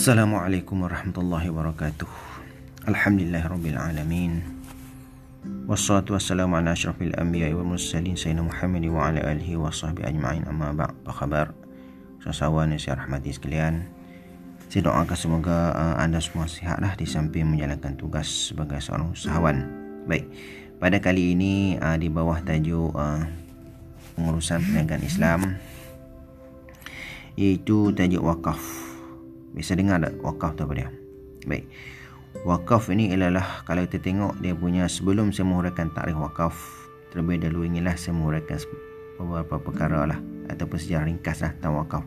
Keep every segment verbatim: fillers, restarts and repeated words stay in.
Assalamualaikum warahmatullahi wabarakatuh. Alhamdulillahirabbil alamin. Wassalatu wassalamu ala asyrafil anbiya'i wal mursalin sayyidina Muhammad wa ala alihi washabbihi ajmain. Amma ba'd. Apa khabar? Sasawan yang saya rahmati sekalian. Saya doakan semoga uh, anda semua sihatlah di samping menjalankan tugas sebagai seorang usahawan. Baik. Pada kali ini uh, di bawah tajuk uh, pengurusan perniagaan Islam, iaitu tajuk wakaf. Biasa dengar tak wakaf tu apa dia? Baik. Wakaf ini ialah, kalau kita tengok dia punya, sebelum saya menguraikan tarikh wakaf, terlebih dahulu inilah saya menguraikan beberapa perkara lah, ataupun sejarah ringkas lah tentang wakaf.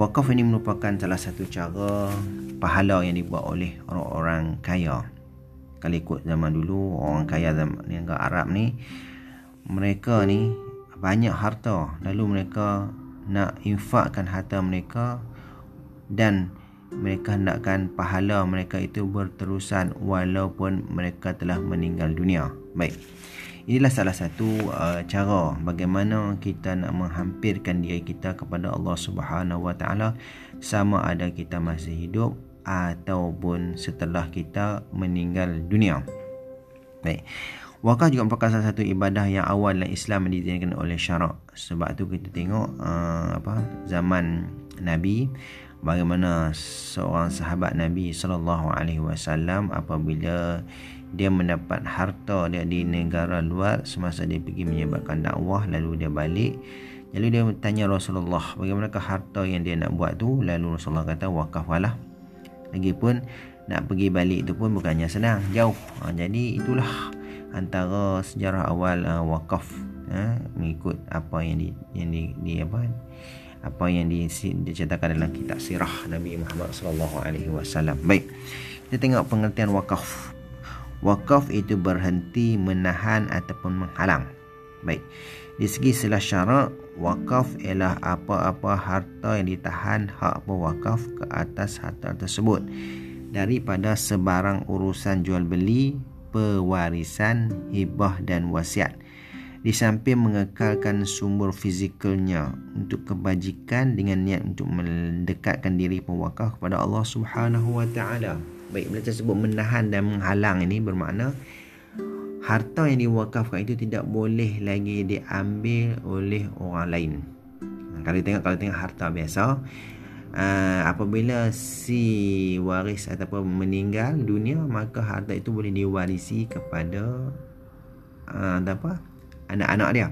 Wakaf ini merupakan salah satu cara pahala yang dibuat oleh orang-orang kaya. Kalau ikut zaman dulu, orang kaya zaman negara Arab ni, mereka ni banyak harta, lalu mereka nak infakkan harta mereka dan mereka hendakkan pahala mereka itu berterusan walaupun mereka telah meninggal dunia. Baik. Inilah salah satu uh, cara bagaimana kita nak menghampirkan diri kita kepada Allah Subhanahu Wa Taala, sama ada kita masih hidup ataupun setelah kita meninggal dunia. Baik. Wakaf juga merupakan salah satu ibadah yang awal dalam Islam diizinkan oleh syarak. Sebab tu kita tengok uh, apa zaman Nabi, bagaimana seorang sahabat Nabi sallallahu alaihi wasallam apabila dia mendapat harta dia di negara luar, semasa dia pergi menyebarkan dakwah, lalu dia balik, lalu dia tanya Rasulullah, bagaimanakah harta yang dia nak buat tu? Lalu Rasulullah kata, wakaflah. Lagipun nak pergi balik tu pun bukannya senang, jauh. Ha, jadi itulah antara sejarah awal uh, wakaf, ha, mengikut apa yang di yang di, di apa apa yang diceritakan dalam kitab sirah Nabi Muhammad sallallahu alaihi wasallam. Baik. Kita tengok pengertian wakaf. Wakaf itu berhenti, menahan ataupun menghalang. Baik. Di segi istilah syarak, wakaf ialah apa-apa harta yang ditahan hak pewakaf ke atas harta tersebut daripada sebarang urusan jual beli, pewarisan, hibah dan wasiat, di samping mengekalkan sumber fizikalnya untuk kebajikan dengan niat untuk mendekatkan diri pewakaf kepada Allah Subhanahu Wa Taala. Baik, bila tersebut menahan dan menghalang ini bermakna harta yang diwakafkan itu tidak boleh lagi diambil oleh orang lain. Kalau tengok kalau tengok harta biasa, Uh, apabila si waris ataupun meninggal dunia, maka harta itu boleh diwarisi kepada uh, apa anak-anak dia.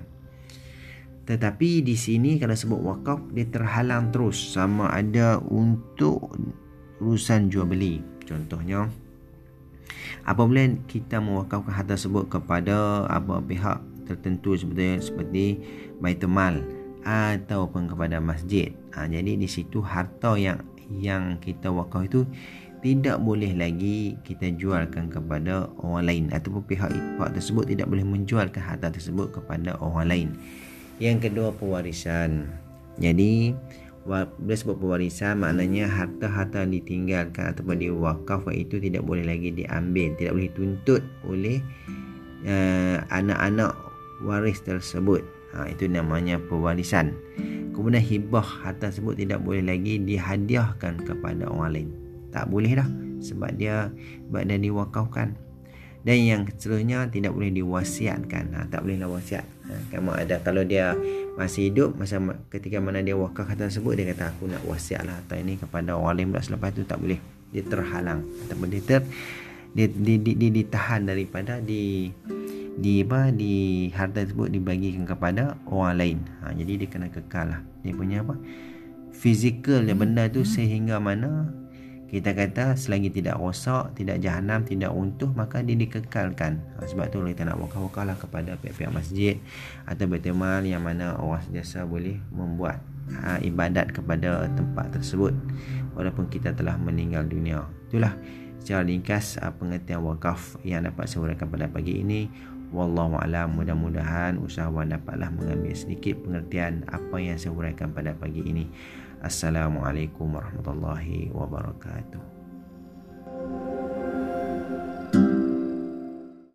Tetapi di sini kalau sebut wakaf, dia terhalang terus, sama ada untuk urusan jual beli. Contohnya, apabila kita mewakafkan harta tersebut kepada apa pihak tertentu seperti seperti Baitul Mal ataupun kepada masjid. Ha, jadi di situ harta yang yang kita wakaf itu tidak boleh lagi kita jualkan kepada orang lain, ataupun pihak pihak tersebut tidak boleh menjualkan harta tersebut kepada orang lain. Yang kedua, pewarisan. Jadi bila sebut pewarisan, maknanya harta-harta yang ditinggalkan ataupun diwakafkan itu tidak boleh lagi diambil, tidak boleh dituntut oleh uh, anak-anak waris tersebut. Ha, itu namanya pewarisan. Kemudian hibah, harta tersebut tidak boleh lagi dihadiahkan kepada orang lain. Tak boleh dah, sebab dia sebab dah diwakafkan. Dan yang seterusnya, tidak boleh diwasiatkan. Ha, tak bolehlah wasiat. Ha, sama ada kalau dia masih hidup, masa ketika mana dia wakaf harta tersebut, dia kata, aku nak wasiatlah harta ini kepada orang lain. Selepas itu tak boleh. Dia terhalang ataupun dia ter dia, dia, dia, dia ditahan daripada di Di, apa, di harta tersebut dibagikan kepada orang lain. Ha, jadi dia kena kekal lah dia punya apa fizikal dia, benda tu, sehingga mana kita kata selagi tidak rosak, tidak jahanam, tidak runtuh, maka dia dikekalkan. Ha, sebab tu kita nak wakaf-wakaf lah kepada pihak-pihak masjid atau Baitul Mal yang mana orang sentiasa boleh membuat ha, ibadat kepada tempat tersebut walaupun kita telah meninggal dunia. Itulah secara ringkas ha, pengertian wakaf yang dapat saya uraikan pada pagi ini. Wallahu a'lam. Mudah-mudahan usahawan dapatlah mengambil sedikit pengertian apa yang saya uraikan pada pagi ini. Assalamualaikum warahmatullahi wabarakatuh.